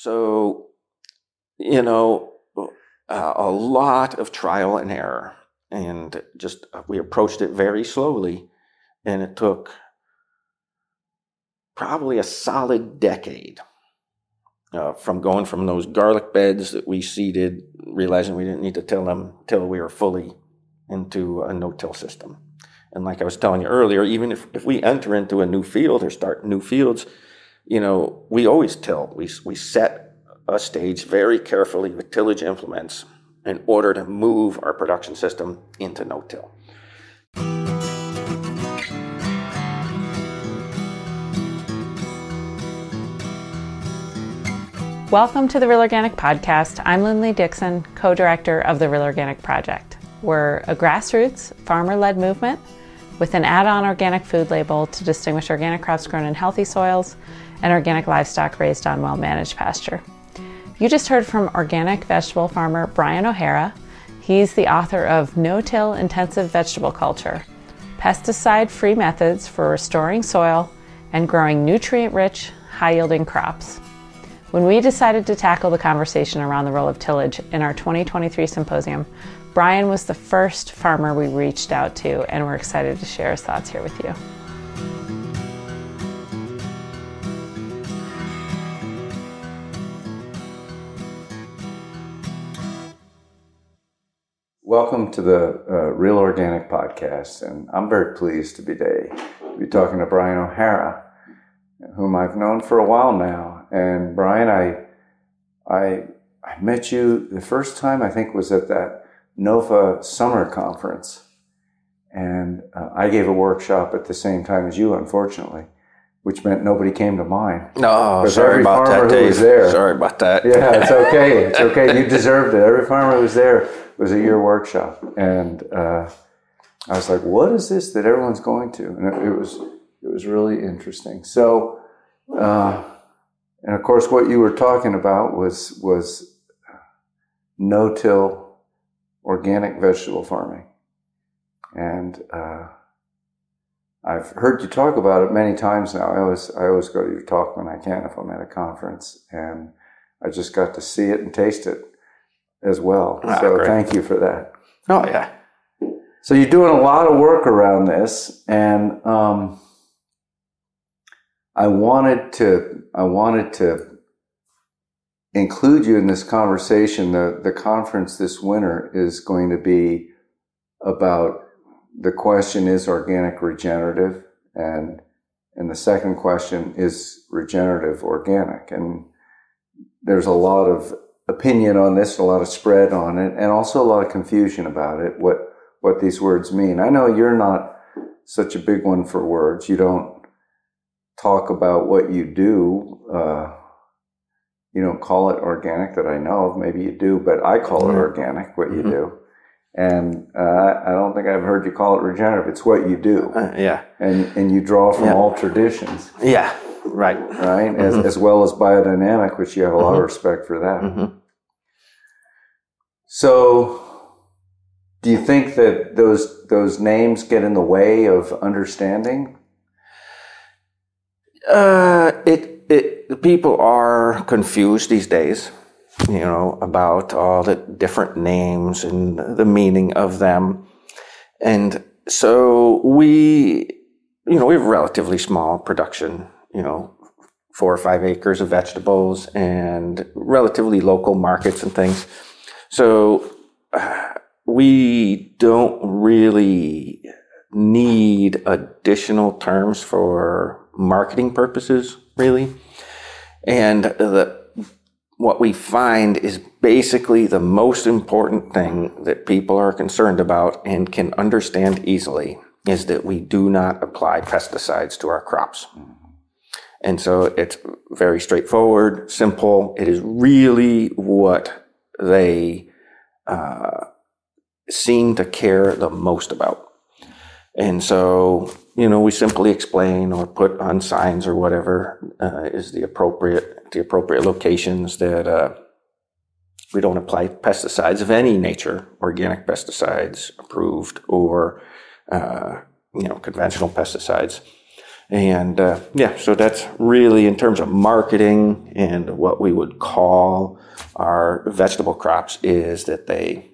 So, you know, a lot of trial and error, and just we approached it very slowly, and it took probably a solid decade from going from those garlic beds that we seeded, realizing we didn't need to till them till we were fully into a no-till system. And like I was telling you earlier, even if we enter into a new field or start new fields, you know, we always till. We set a stage very carefully with tillage implements in order to move our production system into no-till. Welcome to The Real Organic Podcast. I'm Linley Dixon, co-director of The Real Organic Project. We're a grassroots, farmer-led movement with an add-on organic food label to distinguish organic crops grown in healthy soils and organic livestock raised on well-managed pasture. You just heard from organic vegetable farmer Bryan O'Hara. He's the author of No-Till Intensive Vegetable Culture, pesticide-free methods for restoring soil and growing nutrient-rich, high-yielding crops. When we decided to tackle the conversation around the role of tillage in our 2023 symposium, Bryan was the first farmer we reached out to, and we're excited to share his thoughts here with you. Welcome to the Real Organic Podcast, and I'm very pleased to be today to be talking to Bryan O'Hara, whom I've known for a while now. And Bryan, I met you the first time, I think, was at that NOFA summer conference, and I gave a workshop at the same time as you, unfortunately, which meant nobody came to mine. No, sorry about that, Dave. Sorry about that. Yeah, it's okay. It's okay. You deserved it. Every farmer who was there was at your workshop, and I was like, "What is this that everyone's going to?" And it was really interesting. So, and of course, what you were talking about was no-till organic vegetable farming, and I've heard you talk about it many times now. I always go to your talk when I can if I'm at a conference, and I just got to see it and taste it as well. So thank you for that. Oh yeah. So you're doing a lot of work around this, and I wanted to include you in this conversation. The conference this winter is going to be about the question, is organic regenerative? And the second question, is regenerative organic? And there's a lot of opinion on this, a lot of spread on it, and also a lot of confusion about it, what these words mean. I know you're not such a big one for words. You don't talk about what you do. You don't call it organic that I know of. Maybe you do, but I call it organic, what you do. And I don't think I've heard you call it regenerative. It's what you do. Yeah. And you draw from all traditions. Yeah, right. Right, as well as biodynamic, which you have a lot of respect for that. So do you think that those names get in the way of understanding? The people are confused these days, you know, about all the different names and the meaning of them. And so we have relatively small production, 4 or 5 acres of vegetables and relatively local markets and things. So we don't really need additional terms for marketing purposes, really. And what we find is basically the most important thing that people are concerned about and can understand easily is that we do not apply pesticides to our crops. And so it's very straightforward, simple. It is really what they seem to care the most about. And so, we simply explain or put on signs or whatever is the appropriate locations that we don't apply pesticides of any nature, organic pesticides approved or conventional pesticides. And so that's really in terms of marketing and what we would call our vegetable crops, is that they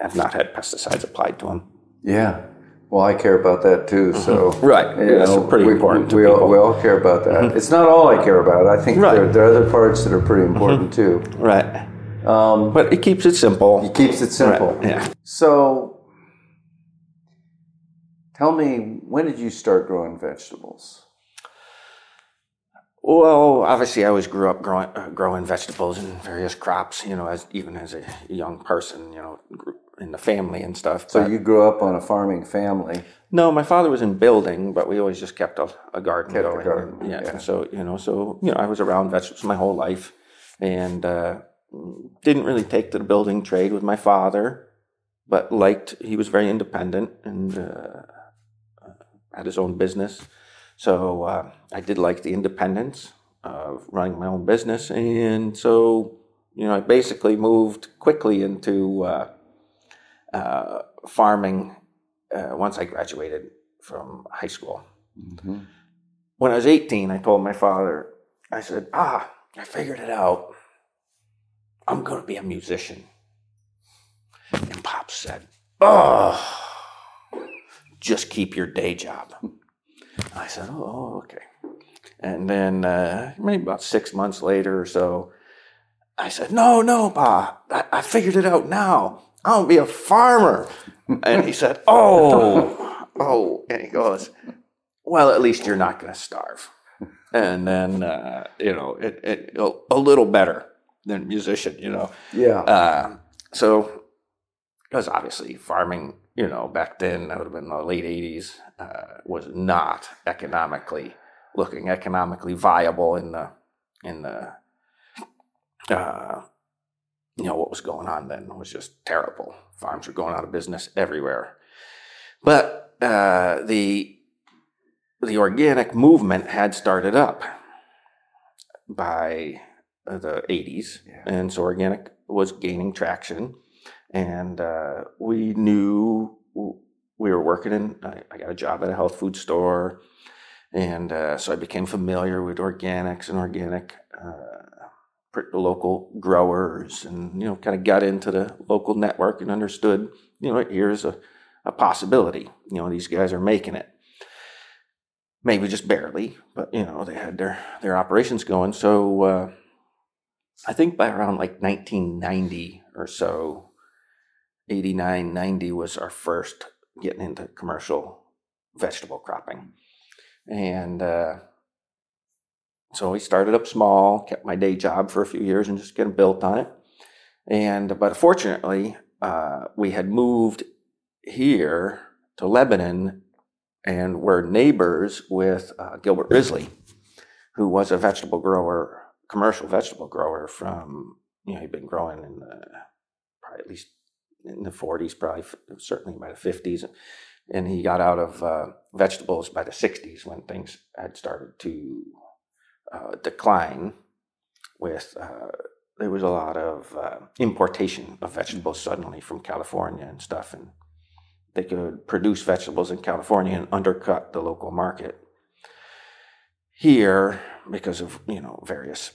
have not had pesticides applied to them. Yeah. Well, I care about that too. So right, that's pretty important. We all care about that. Mm-hmm. It's not all I care about. I think there are other parts that are pretty important too. Right. But it keeps it simple. It keeps it simple. Right. Yeah. So, tell me, when did you start growing vegetables? Well, obviously, I always grew up growing vegetables and various crops. You know, even as a young person, you know, in the family and stuff. So you grew up on a farming family? No, my father was in building, but we always just kept a garden going. And so I was around vegetables my whole life, and didn't really take to the building trade with my father, but he was very independent and had his own business. So I did like the independence of running my own business, and so I basically moved quickly into farming once I graduated from high school. Mm-hmm. When I was 18, I told my father, I said, I figured it out. I'm going to be a musician. And Pop said, just keep your day job. I said, okay. And then maybe about 6 months later or so, I said, no, Pa, I figured it out now. I'll be a farmer. And he said, oh. And he goes, well, at least you're not going to starve. And then, a little better than a musician, Yeah. Because obviously farming, back then, that would have been the late 80s, was not economically viable in the what was going on then was just terrible. Farms were going out of business everywhere. But the organic movement had started up by the 80s, and so organic was gaining traction. And we knew we were working I got a job at a health food store, and so I became familiar with organics and organic local growers, and kind of got into the local network and understood here's a possibility. These guys are making it, maybe just barely, but they had their operations going. So I think by around 1990 or so, 89, 90 was our first getting into commercial vegetable cropping, and so we started up small, kept my day job for a few years and just getting built on it. But fortunately, we had moved here to Lebanon and were neighbors with Gilbert Risley, who was a vegetable grower, commercial vegetable grower from, he'd been growing in probably at least in the 40s, probably certainly by the 50s. And he got out of vegetables by the 60s when things had started to decline. With there was a lot of importation of vegetables suddenly from California and stuff, and they could produce vegetables in California and undercut the local market here because of various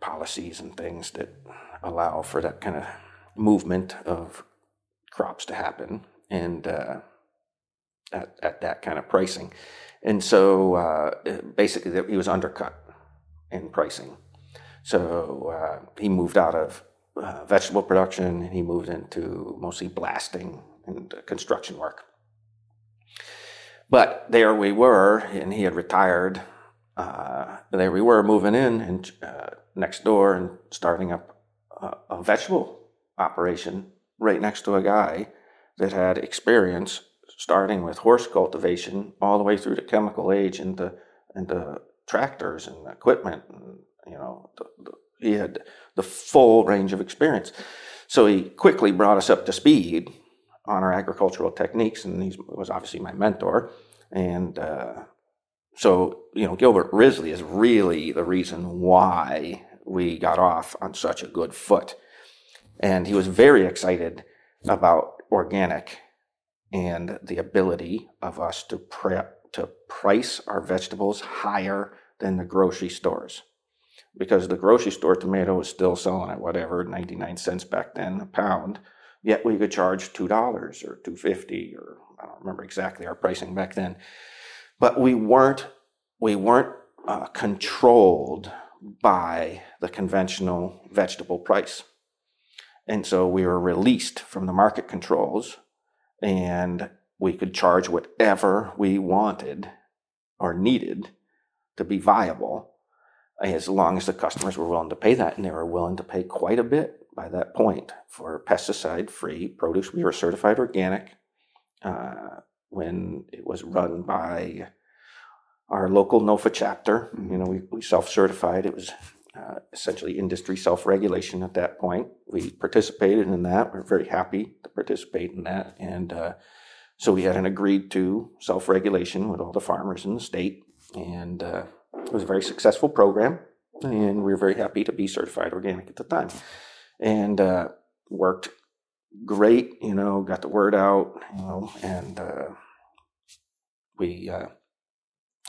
policies and things that allow for that kind of movement of crops to happen, and at that kind of pricing. And so basically he was undercut in pricing. So he moved out of vegetable production, and he moved into mostly blasting and construction work. But there we were, and he had retired. There we were moving in and next door and starting up a vegetable operation right next to a guy that had experience starting with horse cultivation all the way through to chemical age into tractors and equipment. And, he had the full range of experience. So he quickly brought us up to speed on our agricultural techniques, and he was obviously my mentor. And so Gilbert Risley is really the reason why we got off on such a good foot. And he was very excited about organic and the ability of us to to price our vegetables higher than the grocery stores, because the grocery store tomato is still selling at whatever, 99 cents back then a pound, yet we could charge $2 or $2.50, or I don't remember exactly our pricing back then. But we weren't controlled by the conventional vegetable price. And so we were released from the market controls, and we could charge whatever we wanted or needed to be viable, as long as the customers were willing to pay that. And they were willing to pay quite a bit by that point for pesticide-free produce. We were certified organic when it was run by our local NOFA chapter. You know, we self-certified. It was essentially industry self-regulation at that point. We participated in that. We're very happy to participate in that. And so we had an agreed-to self-regulation with all the farmers in the state. And it was a very successful program, and we were very happy to be certified organic at the time. And worked great, you know, got the word out, you know, and we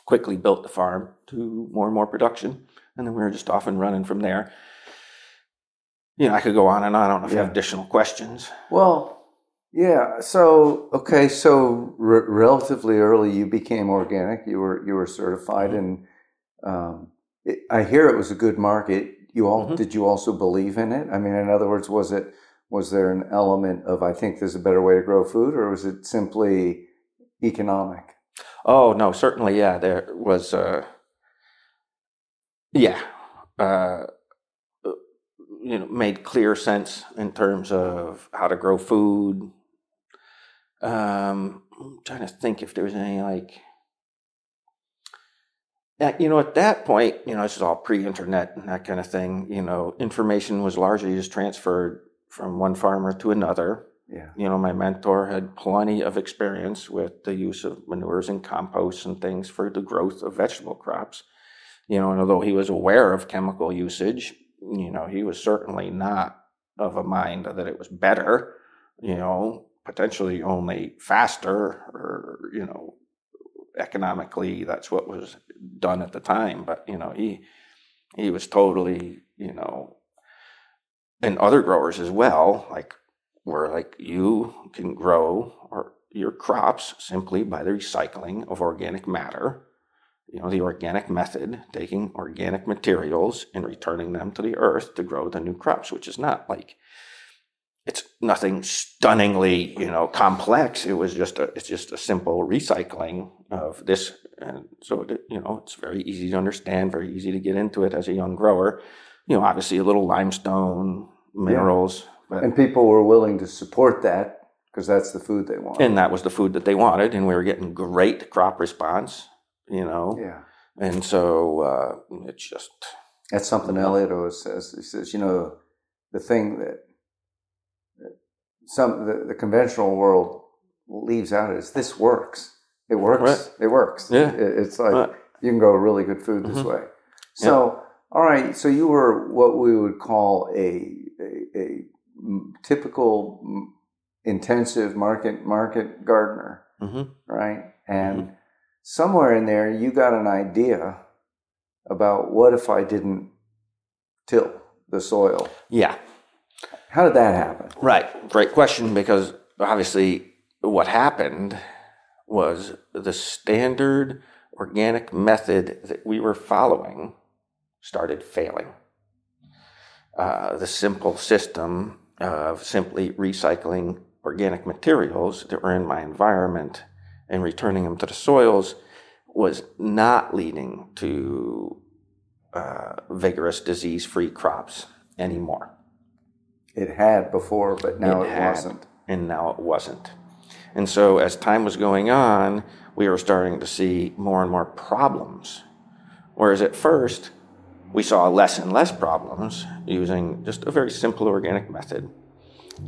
quickly built the farm to more and more production, and then we were just off and running from there. You know, I could go on and on. I don't know if you have additional questions. Well, yeah. So, okay. So relatively early, you became organic. You were certified, and I hear it was a good market. Did you also believe in it? I mean, in other words, was there an element of, I think there's a better way to grow food, or was it simply economic? Oh, no, certainly, yeah. There was, you know, made clear sense in terms of how to grow food. I'm trying to think if there was any, you know, at that point, you know, this is all pre-internet and that kind of thing, you know, information was largely just transferred from one farmer to another. Yeah. You know, my mentor had plenty of experience with the use of manures and composts and things for the growth of vegetable crops. You know, and although he was aware of chemical usage, you know, he was certainly not of a mind that it was better, you know, potentially only faster or, you know, economically, that's what was done at the time. But, you know, he was totally, you know, and other growers as well, were you can grow your crops simply by the recycling of organic matter, you know, the organic method, taking organic materials and returning them to the earth to grow the new crops, which is not it's nothing stunningly, you know, complex. It was it's just a simple recycling of this. And so, you know, it's very easy to understand, very easy to get into it as a young grower. You know, obviously a little limestone, minerals. But, and people were willing to support that because that's the food they wanted. And that was the food that they wanted. And we were getting great crop response, you know. Yeah. And so it's just. That's something Elliot always says. He says, you know, the thing that the conventional world leaves out is this works. It works. Right. It works. Yeah. It's like you can grow really good food this way. So, all right. So you were what we would call a typical intensive market gardener, right? And somewhere in there, you got an idea about what if I didn't till the soil? Yeah. How did that happen? Right. Great question, because obviously what happened was the standard organic method that we were following started failing. The simple system of simply recycling organic materials that were in my environment and returning them to the soils was not leading to vigorous, disease-free crops anymore. It had before, but now it wasn't. And now it wasn't. And so as time was going on, we were starting to see more and more problems. Whereas at first, we saw less and less problems using just a very simple organic method.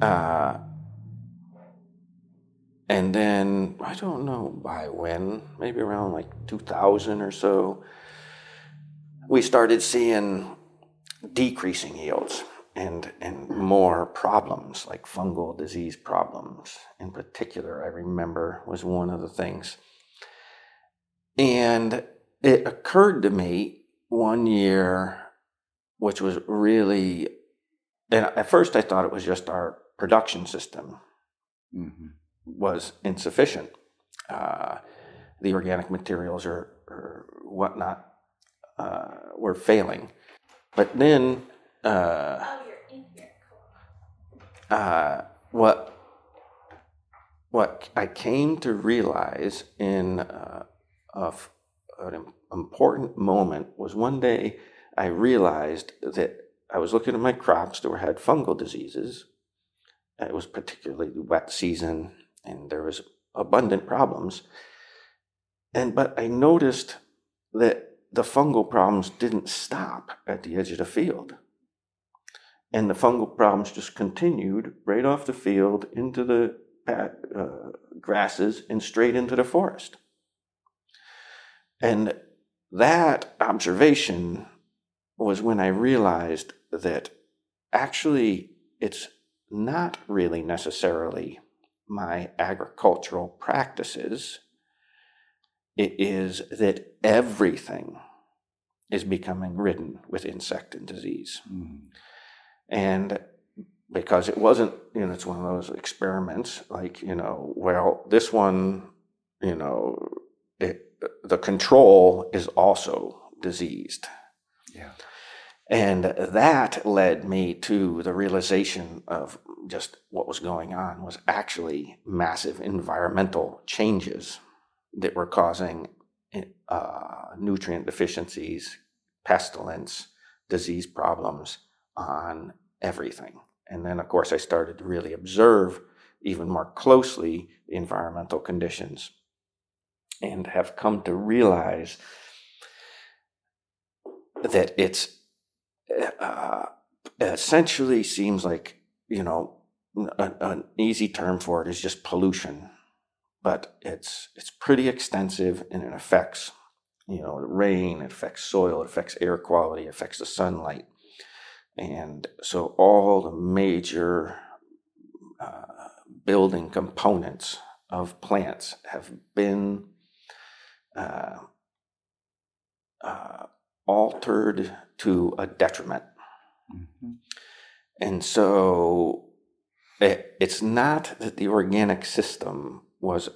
And then, I don't know by when, maybe around 2000 or so, we started seeing decreasing yields. And more problems, like fungal disease problems in particular, I remember was one of the things. And it occurred to me one year, which was really, and at first I thought it was just our production system was insufficient. The organic materials or whatnot were failing. But then what I came to realize in an important moment was one day I realized that I was looking at my crops that had fungal diseases. It was particularly the wet season, and there was abundant problems. But I noticed that the fungal problems didn't stop at the edge of the field. And the fungal problems just continued right off the field into the grasses and straight into the forest. And that observation was when I realized that actually it's not really necessarily my agricultural practices. It is that everything is becoming ridden with insect and disease. Mm-hmm. And because it wasn't, you know, it's one of those experiments like, you know, well, this one, you know, the control is also diseased. Yeah. And that led me to the realization of just what was going on was actually massive environmental changes that were causing nutrient deficiencies, pestilence, disease problems on everything. And then, of course, I started to really observe even more closely the environmental conditions and have come to realize that it's essentially seems like, you know, an easy term for it is just pollution. But it's pretty extensive, and it affects, you know, the rain, it affects soil, it affects air quality, it affects the sunlight. And so all the major building components of plants have been altered to a detriment. Mm-hmm. And so it's not that the organic system was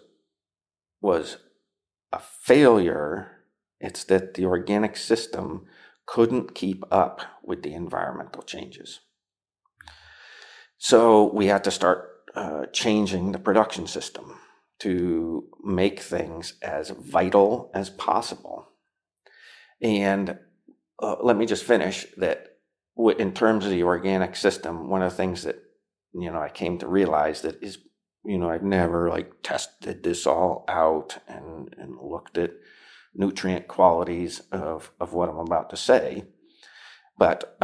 a failure. It's that the organic system couldn't keep up with the environmental changes. So we had to start changing the production system to make things as vital as possible. And let me just finish that in terms of the organic system, one of the things that, you know, I came to realize that is, you know, I've never like tested this all out and looked at nutrient qualities of what I'm about to say. But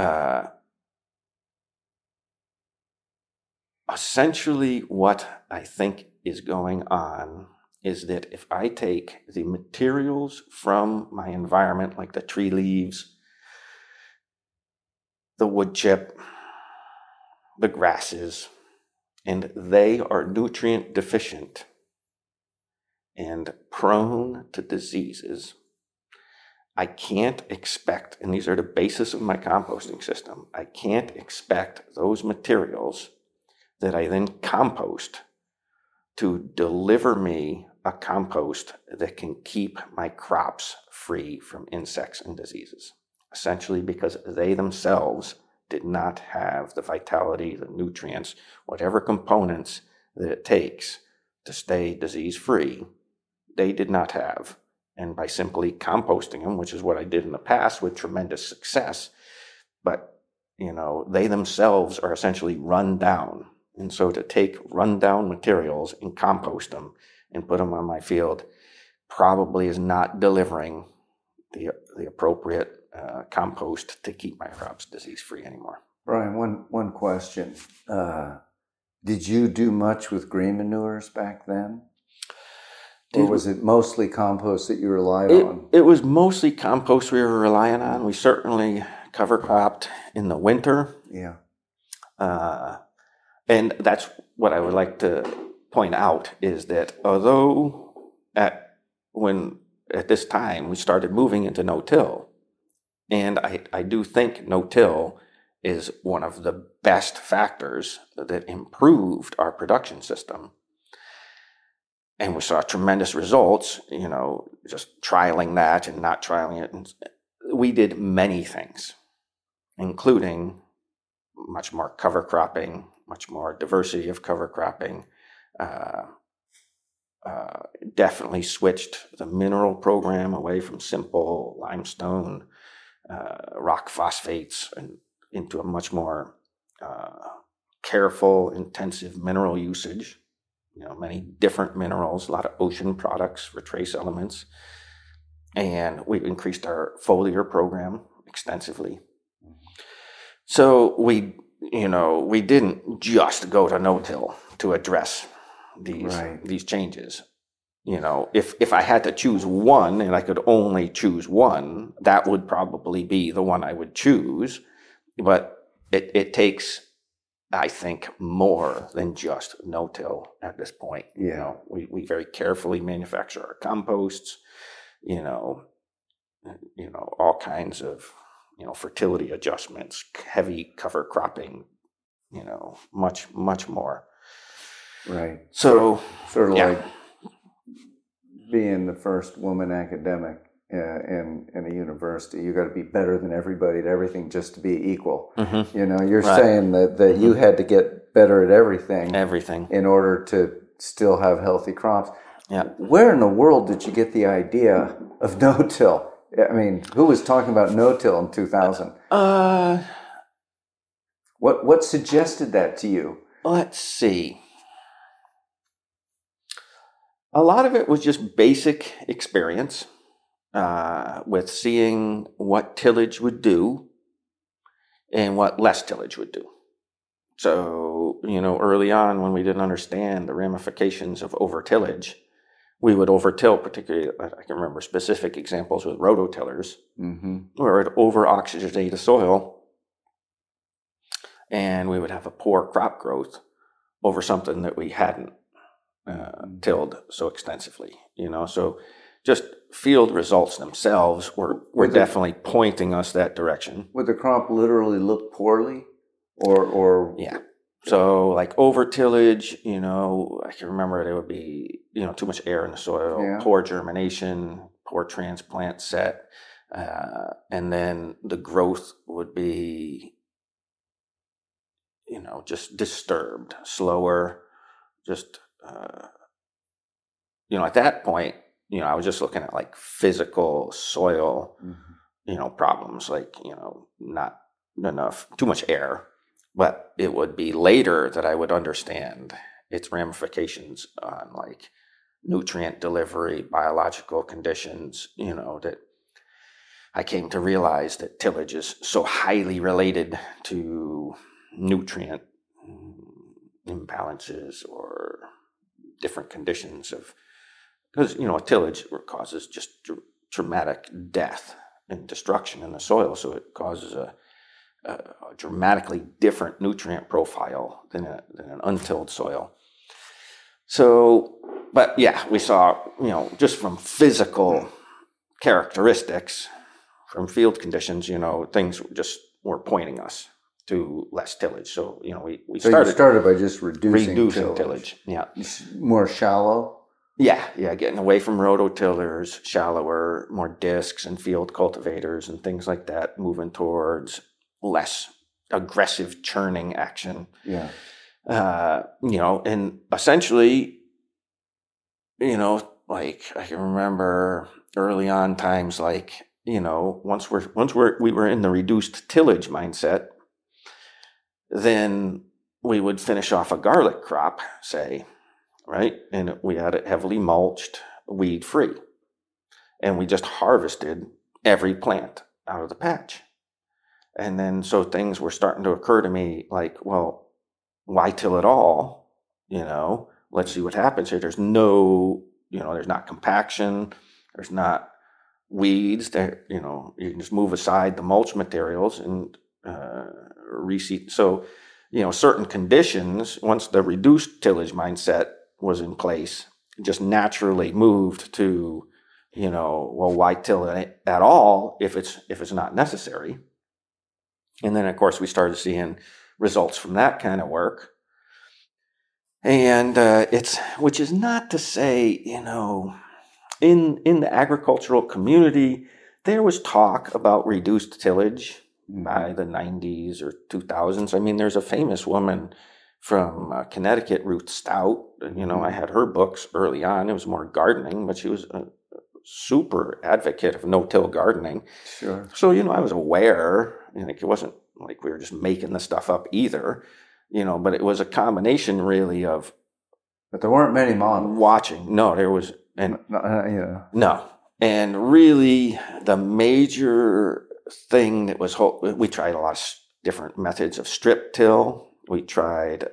essentially what I think is going on is that if I take the materials from my environment, like the tree leaves, the wood chip, the grasses, and they are nutrient deficient and prone to diseases, I can't expect, and these are the basis of my composting system, I can't expect those materials that I then compost to deliver me a compost that can keep my crops free from insects and diseases, essentially because they themselves did not have the vitality, the nutrients, whatever components that it takes to stay disease-free. They did not have. And by simply composting them, which is what I did in the past with tremendous success, but, you know, they themselves are essentially run down. And so to take run down materials and compost them and put them on my field probably is not delivering the appropriate compost to keep my crops disease-free anymore. Bryan, one question. Did you do much with grain manures back then? Or was it mostly compost that you relied on? It was mostly compost we were relying on. We certainly cover cropped in the winter. Yeah. And that's what I would like to point out is that although when at this time, we started moving into no-till. And I do think no-till is one of the best factors that improved our production system. And we saw tremendous results, you know, just trialing that and not trialing it. And we did many things, including much more cover cropping, much more diversity of cover cropping. Definitely switched the mineral program away from simple limestone, rock phosphates, and into a much more careful, intensive mineral usage. You know, many different minerals, a lot of ocean products for trace elements. And we increased our foliar program extensively. So we didn't just go to no-till to address these changes. You know, if I had to choose one and I could only choose one, that would probably be the one I would choose. But it takes, I think, more than just no-till at this point. Yeah. You know, we very carefully manufacture our composts, you know, all kinds of, you know, fertility adjustments, heavy cover cropping, you know, much, much more. Right. So sort of yeah. Like being the first woman academic in a university, you got to be better than everybody at everything just to be equal. Mm-hmm. You know, you're right. Saying that mm-hmm. you had to get better at everything in order to still have healthy crops. Yeah. Where in the world did you get the idea of no-till? I mean, who was talking about no-till in 2000? What suggested that to you? Let's see. A lot of it was just basic experience with seeing what tillage would do and what less tillage would do. So, you know, early on when we didn't understand the ramifications of over-tillage, we would over-till, particularly, I can remember specific examples with rototillers, mm-hmm. where it over-oxygenate the soil and we would have a poor crop growth over something that we hadn't tilled so extensively, you know. So just field results themselves were definitely pointing us that direction. Would the crop literally look poorly? Or yeah. So like over tillage, you know, I can remember there would be, you know, too much air in the soil, yeah. Poor germination, poor transplant set, and then the growth would be, you know, just disturbed, slower, just you know, at that point, you know, I was just looking at like physical soil, mm-hmm. you know, problems like, you know, not enough, too much air. But it would be later that I would understand its ramifications on like nutrient delivery, biological conditions, you know, that I came to realize that tillage is so highly related to nutrient imbalances or different conditions of, because, you know, tillage causes just dramatic death and destruction in the soil. So it causes a dramatically different nutrient profile than an untilled soil. So, but yeah, we saw, you know, just from physical characteristics, from field conditions, you know, things just were pointing us to less tillage. So, you know, we started by just reducing tillage. Yeah. More shallow? Yeah, getting away from rototillers, shallower, more discs and field cultivators and things like that, moving towards less aggressive churning action. Yeah. You know, and essentially, you know, like I can remember early on times like, you know, once we were in the reduced tillage mindset, then we would finish off a garlic crop, say, right? And we had it heavily mulched, weed-free. And we just harvested every plant out of the patch. And then so things were starting to occur to me like, well, why till it all? You know, let's see what happens here. There's no, you know, there's not compaction. There's not weeds. There, you know, you can just move aside the mulch materials and reseed. So, you know, certain conditions, once the reduced tillage mindset was in place, just naturally moved to you know, well, why till it at all if it's not necessary? And then, of course, we started seeing results from that kind of work. And which is not to say, you know, in the agricultural community, there was talk about reduced tillage by the 90s or 2000s. I mean, there's a famous woman from Connecticut, Ruth Stout. You know, I had her books early on. It was more gardening, but she was a super advocate of no-till gardening. Sure. So, you know, I was aware. Like, it wasn't like we were just making the stuff up either, you know, but it was a combination really of. But there weren't many models. Watching. No, there was. And yeah. No. And really the major thing that was, we tried a lot of different methods of strip till. We tried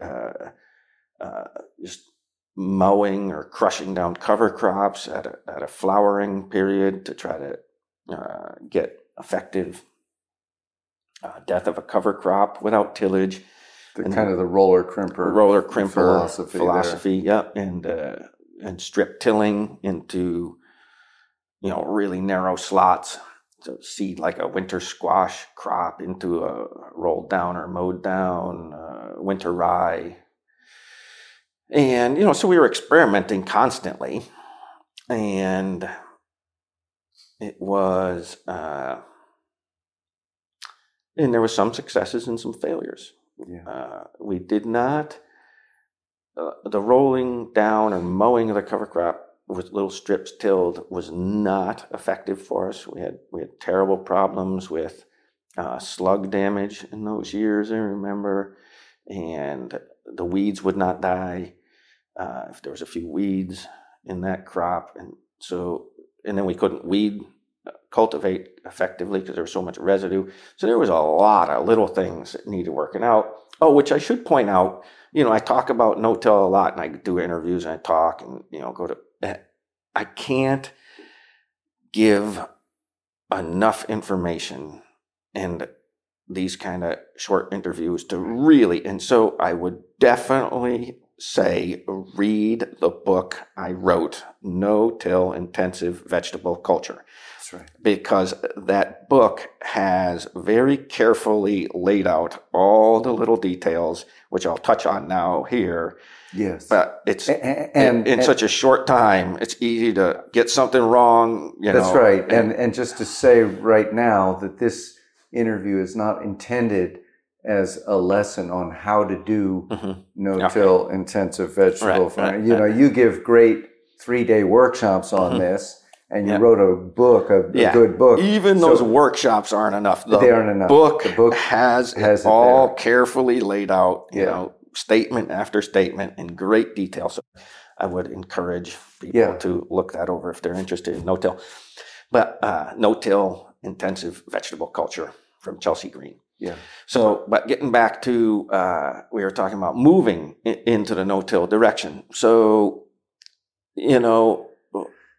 just mowing or crushing down cover crops at a flowering period to try to get effective death of a cover crop without tillage. The roller crimper philosophy. Yep, and strip tilling into, you know, really narrow slots to seed like a winter squash crop into a rolled down or mowed down winter rye. And, you know, so we were experimenting constantly, and it was. And there were some successes and some failures. Yeah. We did not, the rolling down and mowing of the cover crop with little strips tilled was not effective for us. We had terrible problems with slug damage in those years, I remember. And the weeds would not die if there was a few weeds in that crop. And then we couldn't cultivate effectively because there was so much residue. So there was a lot of little things that needed working out. Oh, which I should point out, you know, I talk about no-till a lot, and I do interviews and I talk and, you know, I can't give enough information in these kind of short interviews to really, and so I would definitely say, read the book I wrote, No-Till Intensive Vegetable Culture. That's right. Because that book has very carefully laid out all the little details, which I'll touch on now here. Yes. But it's in such a short time, it's easy to get something wrong. That's right. And just to say right now that this interview is not intended as a lesson on how to do no-till intensive vegetable farming. Right. You know, you give great 3-day workshops on this, and you wrote a book, a good book. Even so, those workshops aren't enough. They aren't enough. The book has it all carefully laid out, you know, statement after statement in great detail. So I would encourage people to look that over if they're interested in no-till. But No-Till Intensive Vegetable Culture from Chelsea Green. Yeah. So, but getting back to, we were talking about moving into the no-till direction. So, you know,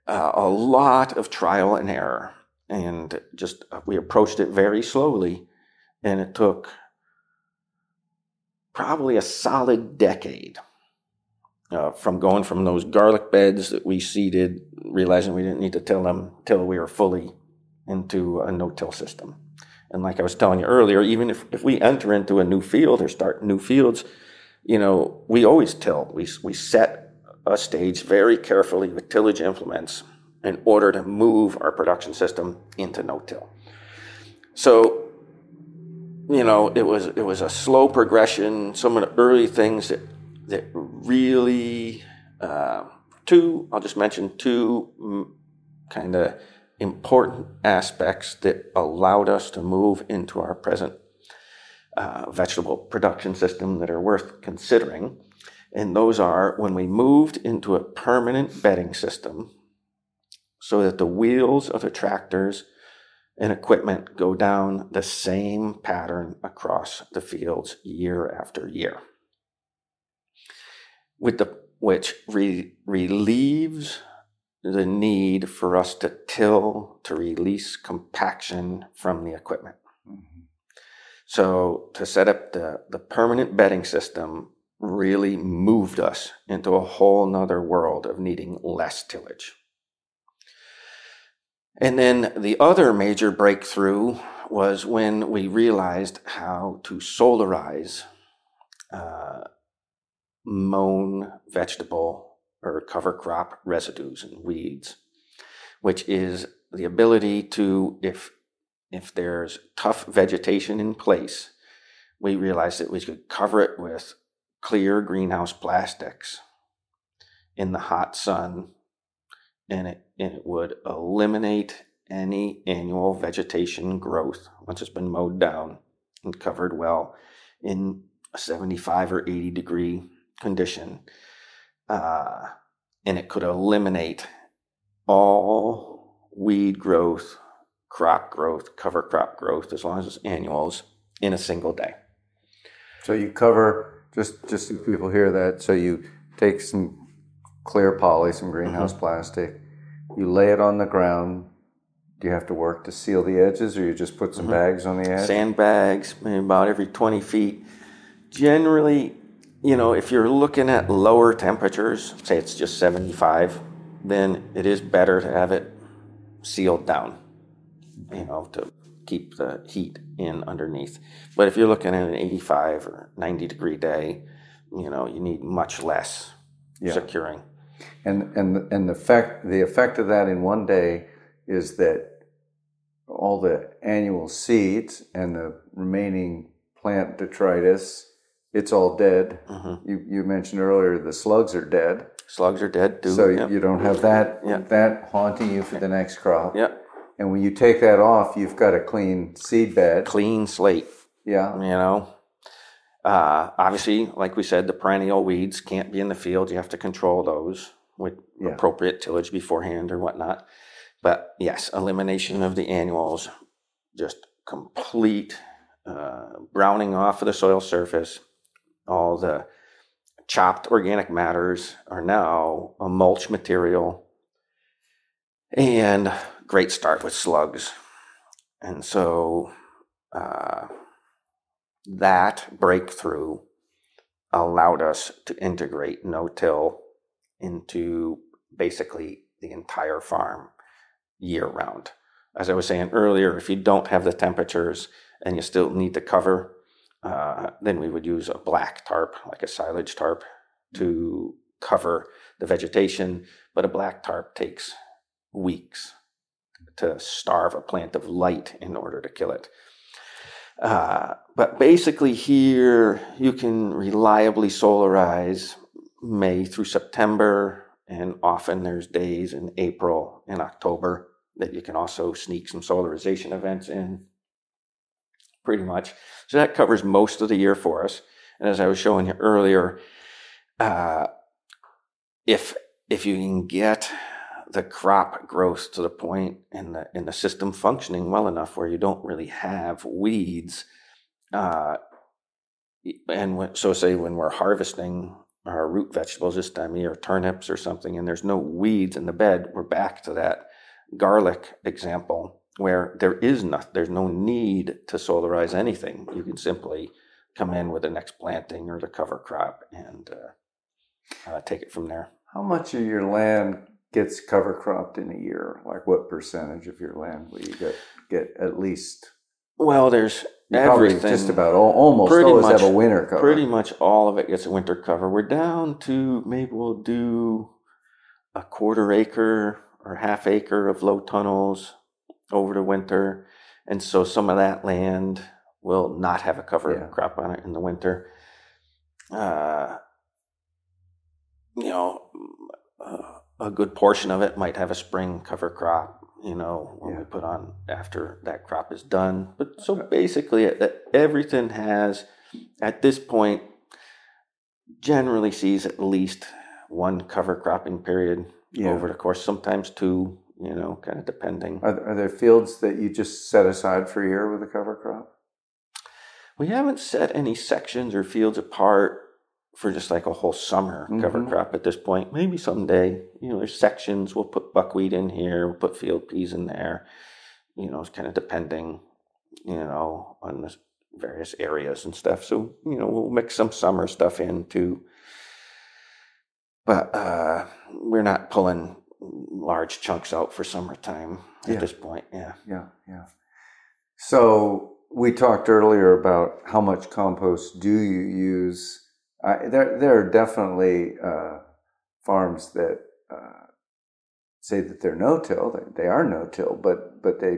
a lot of trial and error, and just we approached it very slowly, and it took probably a solid decade from going from those garlic beds that we seeded, realizing we didn't need to till them, till we were fully into a no-till system. And like I was telling you earlier, even if we enter into a new field or start new fields, you know, we always till. We set a stage very carefully with tillage implements in order to move our production system into no-till. So, you know, it was a slow progression. Some of the early things that really, I'll just mention two kind of important aspects that allowed us to move into our present vegetable production system that are worth considering. And those are when we moved into a permanent bedding system so that the wheels of the tractors and equipment go down the same pattern across the fields year after year, which relieves the need for us to till to release compaction from the equipment. Mm-hmm. So to set up the permanent bedding system really moved us into a whole nother world of needing less tillage. And then the other major breakthrough was when we realized how to solarize mown vegetable or cover crop residues and weeds, which is the ability to, if there's tough vegetation in place, we realized that we could cover it with clear greenhouse plastics in the hot sun, and it would eliminate any annual vegetation growth once it's been mowed down and covered well in a 75 or 80 degree condition. And it could eliminate all weed growth, crop growth, cover crop growth, as long as it's annuals, in a single day. So you cover, just so people hear that, so you take some clear poly, some greenhouse plastic, you lay it on the ground. Do you have to work to seal the edges, or you just put some bags on the edge? Sandbags, maybe about every 20 feet. Generally, you know, if you're looking at lower temperatures, say it's just 75, then it is better to have it sealed down, you know, to keep the heat in underneath. But if you're looking at an 85 or 90 degree day, you know, you need much less securing. And the effect of that in one day is that all the annual seeds and the remaining plant detritus, it's all dead. You mentioned earlier the slugs are dead. Slugs are dead too. So you don't have that haunting you for the next crop. Yep. And when you take that off, you've got a clean seed bed. Clean slate. Yeah. You know, obviously, like we said, the perennial weeds can't be in the field. You have to control those with appropriate tillage beforehand or whatnot. But yes, elimination of the annuals, just complete browning off of the soil surface. All the chopped organic matters are now a mulch material. And great start with slugs. And so that breakthrough allowed us to integrate no-till into basically the entire farm year-round. As I was saying earlier, if you don't have the temperatures and you still need to cover, then we would use a black tarp, like a silage tarp, to cover the vegetation. But a black tarp takes weeks to starve a plant of light in order to kill it. But basically here, you can reliably solarize May through September, and often there's days in April and October that you can also sneak some solarization events in, pretty much. So that covers most of the year for us. And as I was showing you earlier, if you can get the crop growth to the point in the system functioning well enough where you don't really have weeds. Say when we're harvesting our root vegetables this time of year, turnips or something, and there's no weeds in the bed, we're back to that garlic example where there's no need to solarize anything. You can simply come in with the next planting or the cover crop and take it from there. How much of your land gets cover cropped in a year? Like what percentage of your land will you get at least? Well, there's everything. Probably just about almost always have a winter cover. Pretty much all of it gets a winter cover. We're down to maybe we'll do a quarter acre or half acre of low tunnels over the winter. And so some of that land will not have a cover crop on it in the winter. A good portion of it might have a spring cover crop, you know, when we put on after that crop is done. But so basically everything has, at this point, generally sees at least one cover cropping period over the course, sometimes two, you know, kind of depending. Are there fields that you just set aside for a year with a cover crop? We haven't set any sections or fields apart for just like a whole summer cover crop at this point. Maybe someday, you know, there's sections. We'll put buckwheat in here. We'll put field peas in there. You know, it's kind of depending, you know, on the various areas and stuff. So, you know, we'll mix some summer stuff in too. But we're not pulling large chunks out for summertime at this point. Yeah. So we talked earlier about how much compost do you use. There are definitely farms that say that they're no-till. They are no-till, but they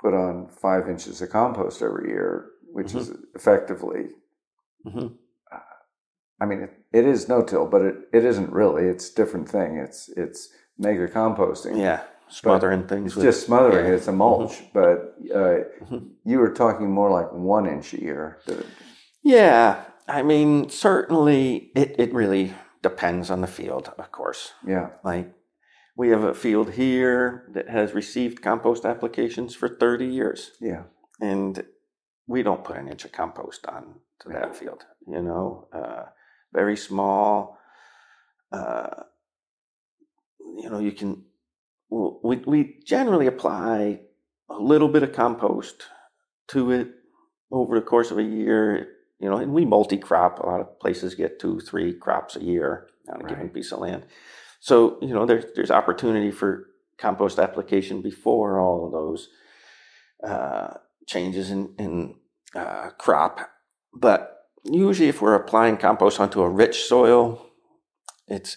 put on 5 inches of compost every year, which is effectively... I mean, it is no-till, but it isn't really. It's a different thing. It's mega composting. Yeah, smothering things. It's just smothering. Yeah. It's a mulch. But you were talking more like 1 inch a year. Yeah, I mean, certainly it really depends on the field, of course. Yeah. Like, we have a field here that has received compost applications for 30 years. Yeah. And we don't put an inch of compost on to that field, you know. Very small, you know, you can, we generally apply a little bit of compost to it over the course of a year, you know, and we multi-crop. A lot of places get 2-3 crops a year on a given piece of land. So, you know, there's opportunity for compost application before all of those changes in crop. But usually, if we're applying compost onto a rich soil, it's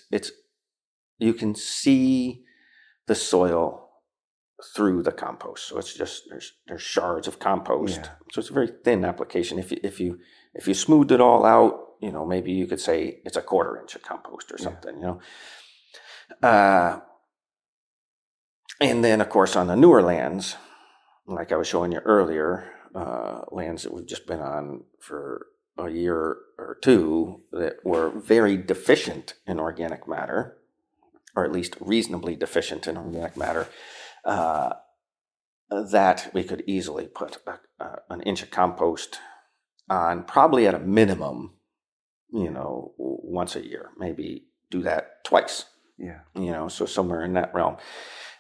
you can see the soil through the compost. So it's just there's shards of compost. Yeah. So it's a very thin application. If you smoothed it all out, you know, maybe you could say it's a 1/4 inch of compost or something. You know, and then of course on the newer lands, like I was showing you earlier, lands that we've just been on for a year or two that were very deficient in organic matter, or at least reasonably deficient in organic matter, that we could easily put an inch of compost on, probably at a minimum, you know, once a year, maybe do that twice. Yeah. You know, so somewhere in that realm.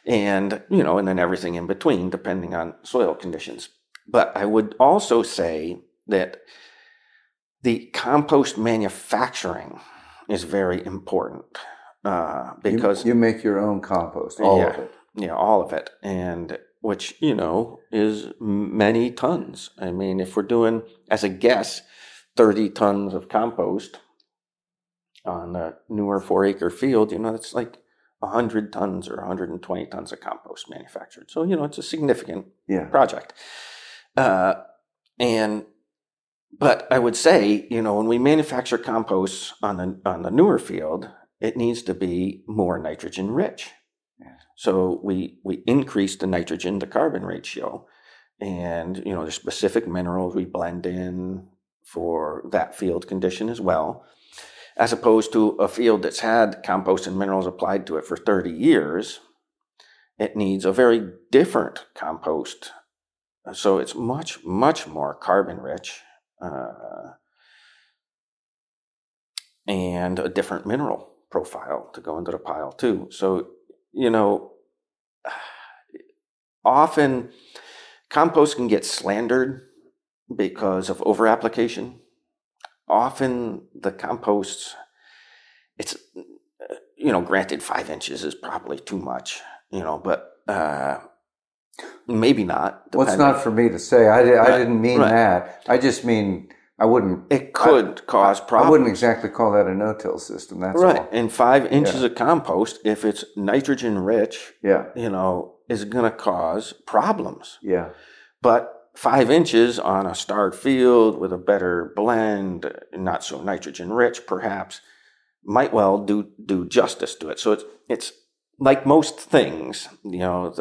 And, you know, and then everything in between, depending on soil conditions. But I would also say that the compost manufacturing is very important because... You make your own compost, all of it. Yeah, all of it, and which, you know, is many tons. I mean, if we're doing, as a guess, 30 tons of compost on a newer 4-acre field, you know, that's like 100 tons or 120 tons of compost manufactured. So, you know, it's a significant project. But I would say, you know, when we manufacture compost on the newer field, it needs to be more nitrogen rich. Yeah. So we increase the nitrogen to carbon ratio, and you know, there's specific minerals we blend in for that field condition as well, as opposed to a field that's had compost and minerals applied to it for 30 years. It needs a very different compost, so it's much, much more carbon rich. And a different mineral profile to go into the pile too. So, you know, often compost can get slandered because of overapplication. Often the composts, it's, you know, granted 5 inches is probably too much, you know, but maybe not. Depending. Well, it's not for me to say. I didn't mean that. I just mean I wouldn't. It could cause problems. I wouldn't exactly call that a no-till system. That's right. All. And 5 inches of compost, if it's nitrogen rich, you know, is going to cause problems. Yeah. But 5 inches on a starred field with a better blend, not so nitrogen rich, perhaps, might well do justice to it. So it's like most things, you know,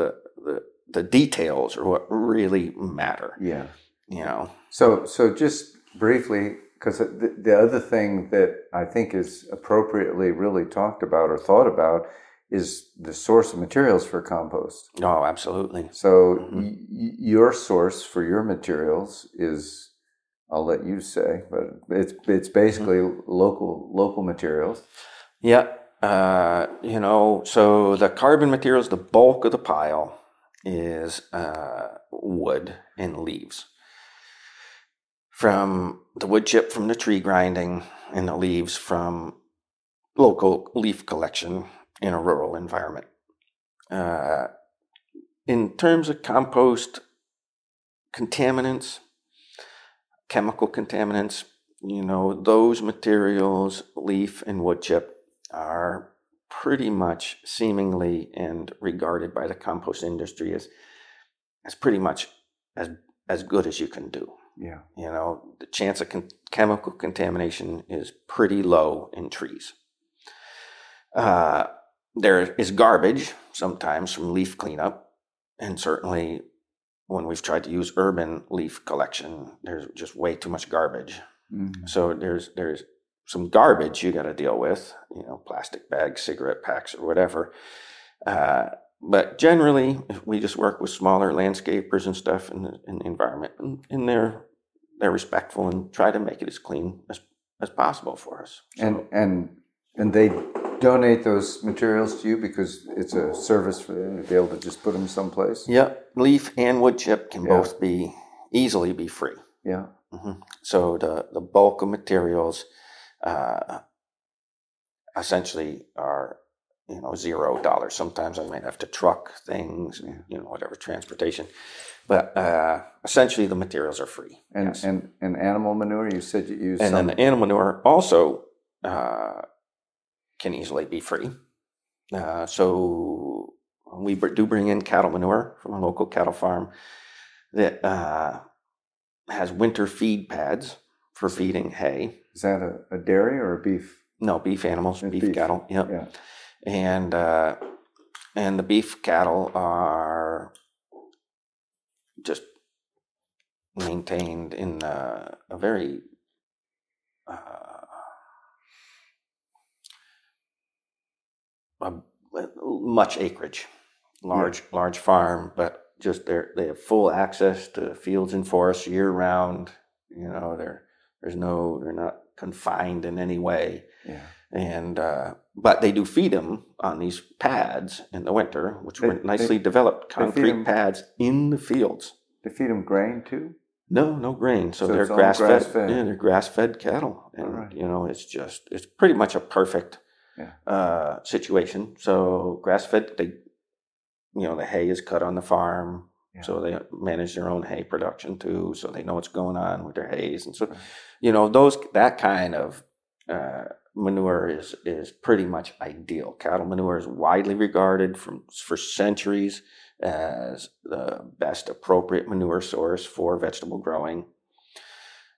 the details are what really matter. Yeah. You know. So just briefly, because the other thing that I think is appropriately really talked about or thought about is the source of materials for compost. Oh, absolutely. So your source for your materials is, I'll let you say, but it's basically local materials. Yeah. You know, so the carbon materials, the bulk of the pile, is wood and leaves. From the wood chip from the tree grinding and the leaves from local leaf collection in a rural environment. In terms of compost contaminants, chemical contaminants, those materials, leaf and wood chip, are pretty much seemingly and regarded by the compost industry as pretty much as good as you can do. Yeah. The chance of chemical contamination is pretty low in trees. There is garbage sometimes from leaf cleanup, and certainly when we've tried to use urban leaf collection, there's just way too much garbage. Mm-hmm. So there's some garbage you got to deal with, plastic bags, cigarette packs, or whatever. But generally, we just work with smaller landscapers and stuff in the environment, and they're respectful and try to make it as clean as possible for us. So. And they donate those materials to you because it's a service for them to be able to just put them someplace? Yep. Leaf and wood chip can both be easily free. Yeah. Mm-hmm. So the bulk of materials essentially are $0. Sometimes I might have to truck things, whatever transportation. But essentially, the materials are free. And yes. and animal manure, you said you use. And then the animal manure also can easily be free. So we do bring in cattle manure from a local cattle farm that has winter feed pads for feeding hay. Is that a dairy or a beef? No, beef animals, beef cattle. Yep. Yeah. And the beef cattle are just maintained in a very much acreage, large farm, but just they have full access to fields and forests year round. They're not confined in any way. Yeah. And but they do feed them on these pads in the winter, which were nicely developed concrete pads in the fields. They feed them grain too? No grain. So they're grass fed. Yeah, they're grass fed cattle, and it's pretty much a perfect situation. So grass fed, they the hay is cut on the farm. Yeah. So they manage their own hay production too, so they know what's going on with their hays, and so that kind of manure is pretty much ideal. Cattle manure is widely regarded for centuries as the best appropriate manure source for vegetable growing,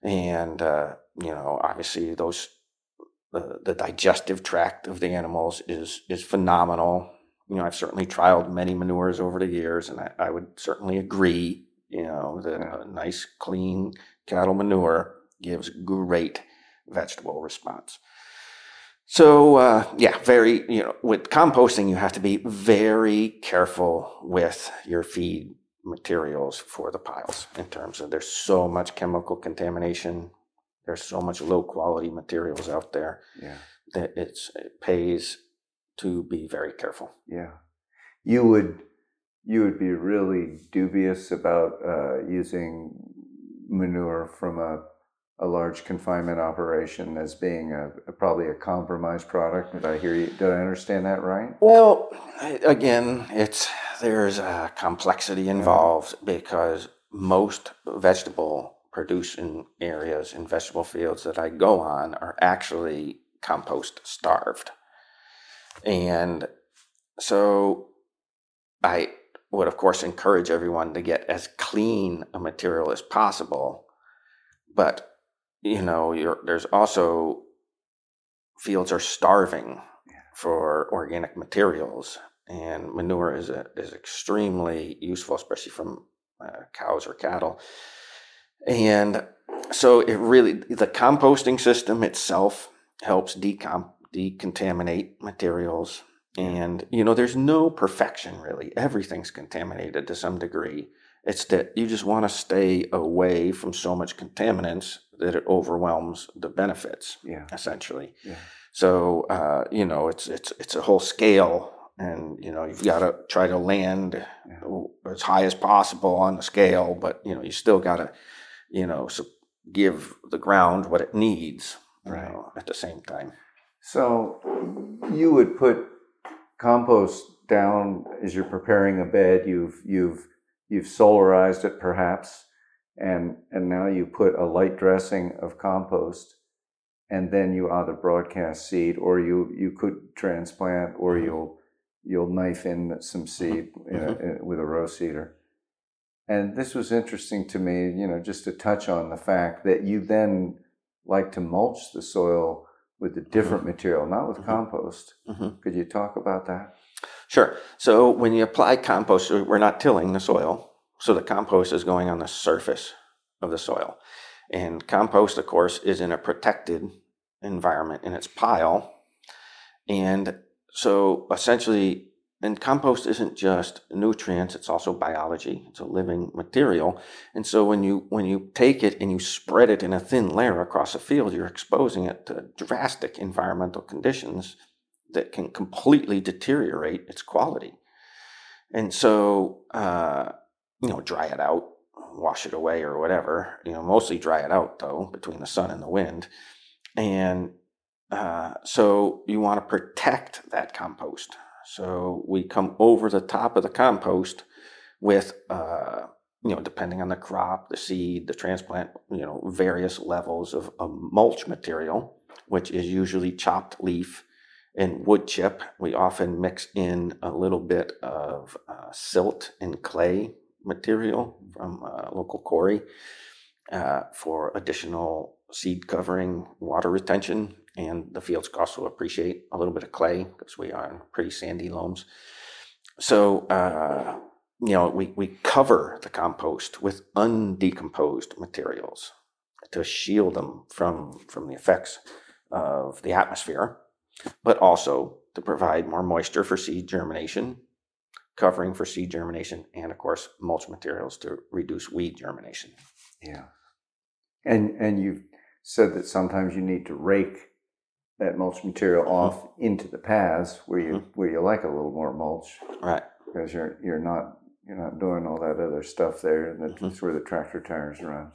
and obviously those the digestive tract of the animals is phenomenal. I've certainly trialed many manures over the years, and I would certainly agree, that a nice, clean cattle manure gives great vegetable response. So, very, with composting, you have to be very careful with your feed materials for the piles in terms of there's so much chemical contamination. There's so much low-quality materials out there that it pays to be very careful. Yeah. You would be really dubious about using manure from a large confinement operation as being probably a compromised product. Did I understand that right? Well, again, there's a complexity involved because most vegetable producing areas and vegetable fields that I go on are actually compost starved. And so I would, of course, encourage everyone to get as clean a material as possible. But, there's also fields are starving for organic materials. And manure is extremely useful, especially from cows or cattle. And so the composting system itself helps decontaminate materials, and there's no perfection really. Everything's contaminated to some degree. It's that you just want to stay away from so much contaminants that it overwhelms the benefits. Essentially. Yeah. So it's a whole scale, and you've got to try to land as high as possible on the scale, but you still got to give the ground what it needs. Right. At the same time. So you would put compost down as you're preparing a bed. You've solarized it perhaps, and now you put a light dressing of compost, and then you either broadcast seed, or you could transplant, or mm-hmm. you'll knife in some seed with a row seeder. And this was interesting to me, just to touch on the fact that you then like to mulch the soil with a different mm-hmm. material, not with mm-hmm. compost. Mm-hmm. Could you talk about that? Sure. So when you apply compost, we're not tilling the soil. So the compost is going on the surface of the soil. And compost, of course, is in a protected environment in its pile. And so essentially, and compost isn't just nutrients, it's also biology. It's a living material. And so when you take it and you spread it in a thin layer across a field, you're exposing it to drastic environmental conditions that can completely deteriorate its quality. And so, dry it out, wash it away or whatever, mostly dry it out though, between the sun and the wind. And so you want to protect that compost. So we come over the top of the compost with, depending on the crop, the seed, the transplant, various levels of mulch material, which is usually chopped leaf and wood chip. We often mix in a little bit of silt and clay material from a local quarry for additional seed covering, water retention. And the fields also appreciate a little bit of clay because we are in pretty sandy loams. So, we cover the compost with undecomposed materials to shield them from the effects of the atmosphere, but also to provide more moisture for seed germination, covering for seed germination, and, of course, mulch materials to reduce weed germination. Yeah. And you've said that sometimes you need to rake that mulch material off mm-hmm. into the paths where you like a little more mulch, right? Because you're not doing all that other stuff there. That's mm-hmm. where the tractor tires run.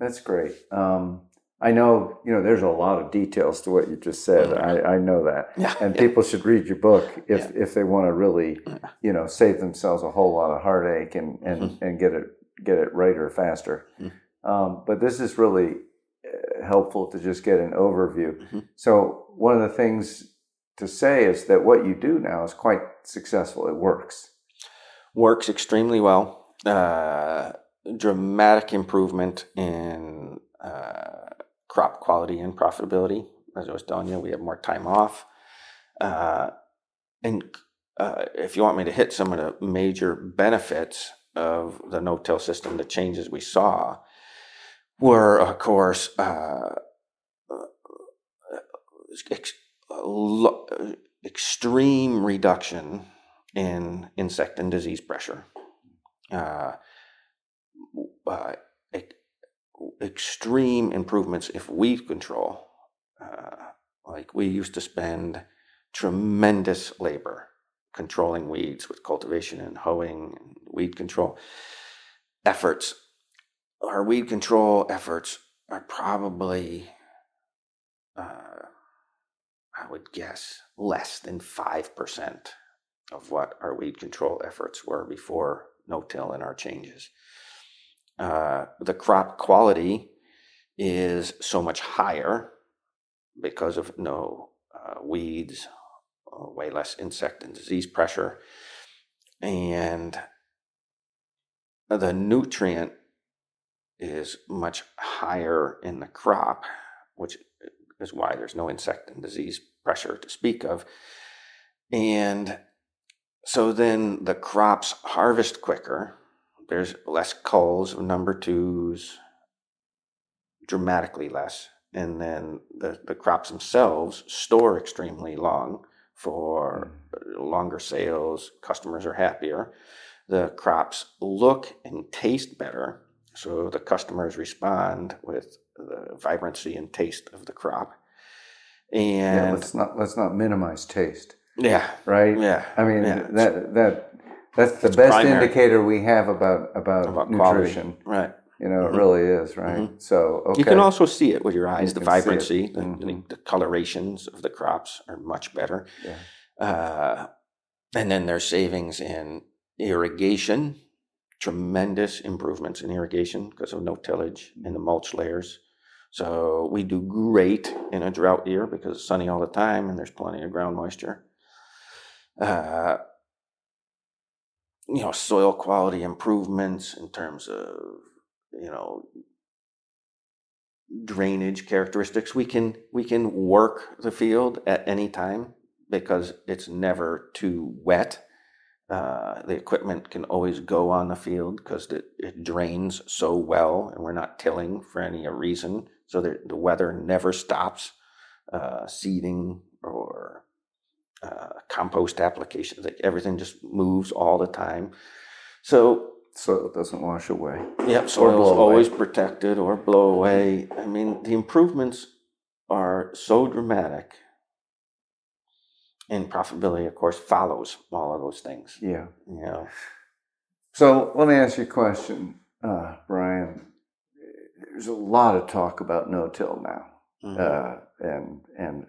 That's great. I know there's a lot of details to what you just said. Mm-hmm. I know that, People should read your book if they want to really save themselves a whole lot of heartache mm-hmm. and get it right or faster. Mm-hmm. But this is really helpful to just get an overview. Mm-hmm. So one of the things to say is that what you do now is quite successful. It works extremely well. Dramatic improvement in crop quality and profitability. As I was telling you, we have more time off. And if you want me to hit some of the major benefits of the no-till system, the changes we saw were, of course, extreme reduction in insect and disease pressure, extreme improvements if weed control. Like we used to spend tremendous labor controlling weeds with cultivation and hoeing and weed control efforts. Our weed control efforts are probably, I would guess, less than 5% of what our weed control efforts were before no-till and our changes. The crop quality is so much higher because of no weeds, way less insect and disease pressure, and the nutrient is much higher in the crop, which is why there's no insect and disease pressure to speak of. And so then the crops harvest quicker. There's less culls of number twos, dramatically less. And then the crops themselves store extremely long for longer sales. Customers are happier. The crops look and taste better. So the customers respond with the vibrancy and taste of the crop, and let's not minimize taste. Yeah, right. Yeah, I mean that's the best primary indicator we have about nutrition, quality. Right? Mm-hmm. It really is, right? Mm-hmm. So okay, you can also see it with your eyes. The vibrancy, mm-hmm. the colorations of the crops are much better. Yeah. And then there's savings in irrigation, tremendous improvements in irrigation because of no tillage in the mulch layers. So we do great in a drought year because it's sunny all the time and there's plenty of ground moisture. Soil quality improvements in terms of, drainage characteristics. We can work the field at any time because it's never too wet. The equipment can always go on the field because it drains so well, and we're not tilling for any reason. So the weather never stops. Seeding or compost applications, like everything just moves all the time. So it doesn't wash away. Yep, soil is always protected or blow away. I mean, the improvements are so dramatic. And profitability, of course, follows all of those things. Yeah. So let me ask you a question, Bryan. There's a lot of talk about no-till now, and a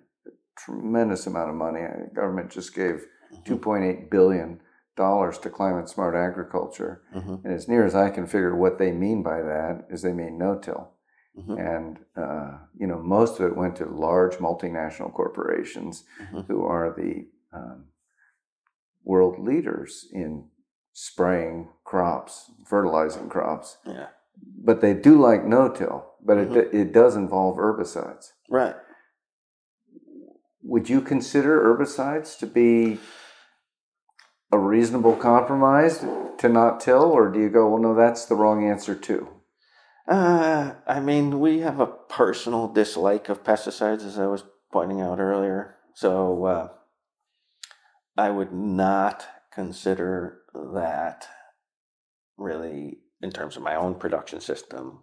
tremendous amount of money. The government just gave $2.8 billion. To climate smart agriculture, and as near as I can figure what they mean by that is they mean no-till, and most of it went to large multinational corporations who are the world leaders in spraying crops, fertilizing crops. Yeah, but they do like no-till, but it does involve herbicides. Right? Would you consider herbicides to be a reasonable compromise to not till, or do you go, well, no, that's the wrong answer too? We have a personal dislike of pesticides, as I was pointing out earlier. So I would not consider that really, in terms of my own production system,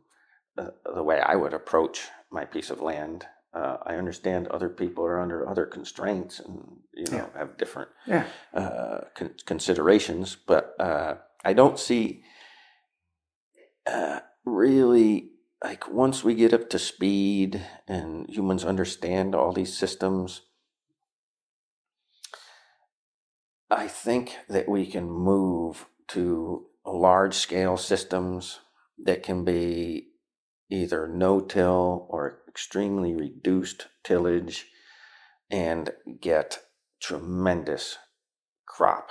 the way I would approach my piece of land. I understand other people are under other constraints and, have different considerations. But I don't see really, like, once we get up to speed and humans understand all these systems, I think that we can move to large-scale systems that can be either no-till or extremely reduced tillage and get tremendous crop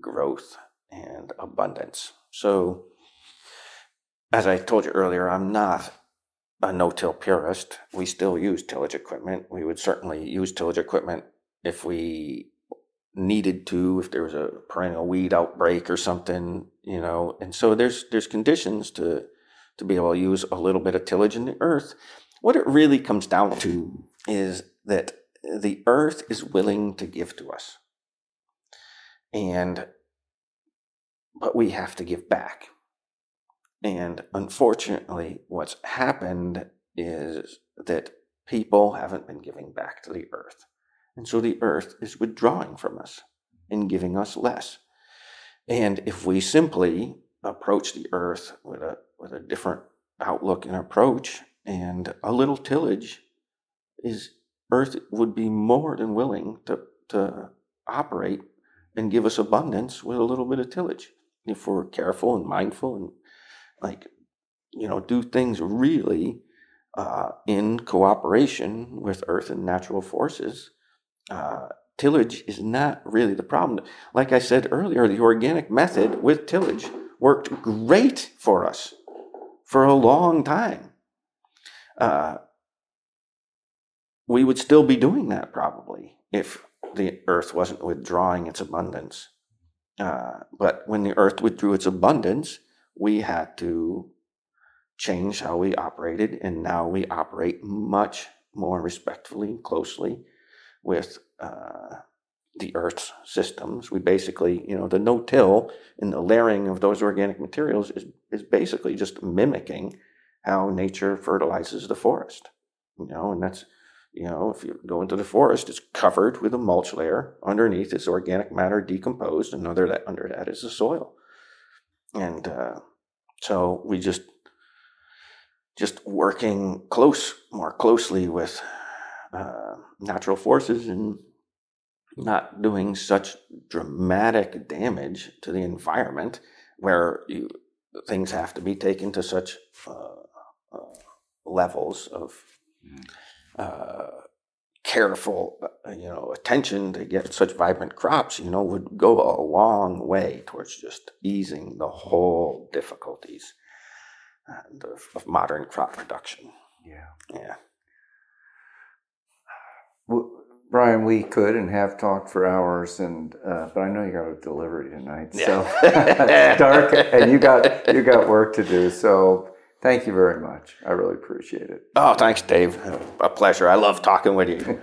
growth and abundance. So, as I told you earlier, I'm not a no-till purist. We still use tillage equipment. We would certainly use tillage equipment if we needed to, if there was a perennial weed outbreak or something, And so there's conditions to be able to use a little bit of tillage in the earth. What it really comes down to is that the earth is willing to give to us. But we have to give back. And unfortunately, what's happened is that people haven't been giving back to the earth. And so the earth is withdrawing from us and giving us less. And if we simply approach the earth with a different outlook and approach, and a little tillage, earth would be more than willing to operate and give us abundance with a little bit of tillage. If we're careful and mindful and do things really in cooperation with earth and natural forces, tillage is not really the problem. Like I said earlier, the organic method with tillage worked great for us for a long time. We would still be doing that probably if the earth wasn't withdrawing its abundance. But when the earth withdrew its abundance, we had to change how we operated, and now we operate much more respectfully and closely with the earth's systems. We basically, the no-till and the layering of those organic materials is basically just mimicking how nature fertilizes the forest, and that's, if you go into the forest, it's covered with a mulch layer. Underneath is organic matter decomposed, and under that is the soil. And so we just working more closely with natural forces and not doing such dramatic damage to the environment where things have to be taken to such levels of careful, attention to get such vibrant crops, would go a long way towards just easing the whole difficulties of modern crop production. Yeah. Well, Bryan, we could and have talked for hours, but I know you got a delivery tonight, so it's dark, and you got work to do. So thank you very much. I really appreciate it. Oh, thanks, Dave. A pleasure. I love talking with you.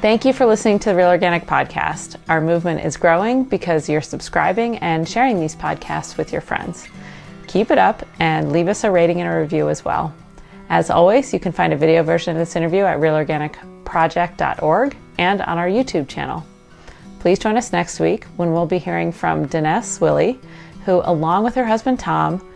Thank you for listening to The Real Organic Podcast. Our movement is growing because you're subscribing and sharing these podcasts with your friends. Keep it up and leave us a rating and a review as well. As always, you can find a video version of this interview at realorganicproject.org and on our YouTube channel. Please join us next week when we'll be hearing from Denesse Willie, who, along with her husband Tom,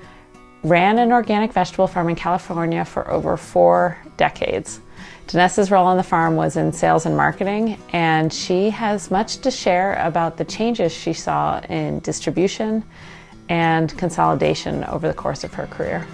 ran an organic vegetable farm in California for over 4 decades. Denesse's role on the farm was in sales and marketing, and she has much to share about the changes she saw in distribution and consolidation over the course of her career.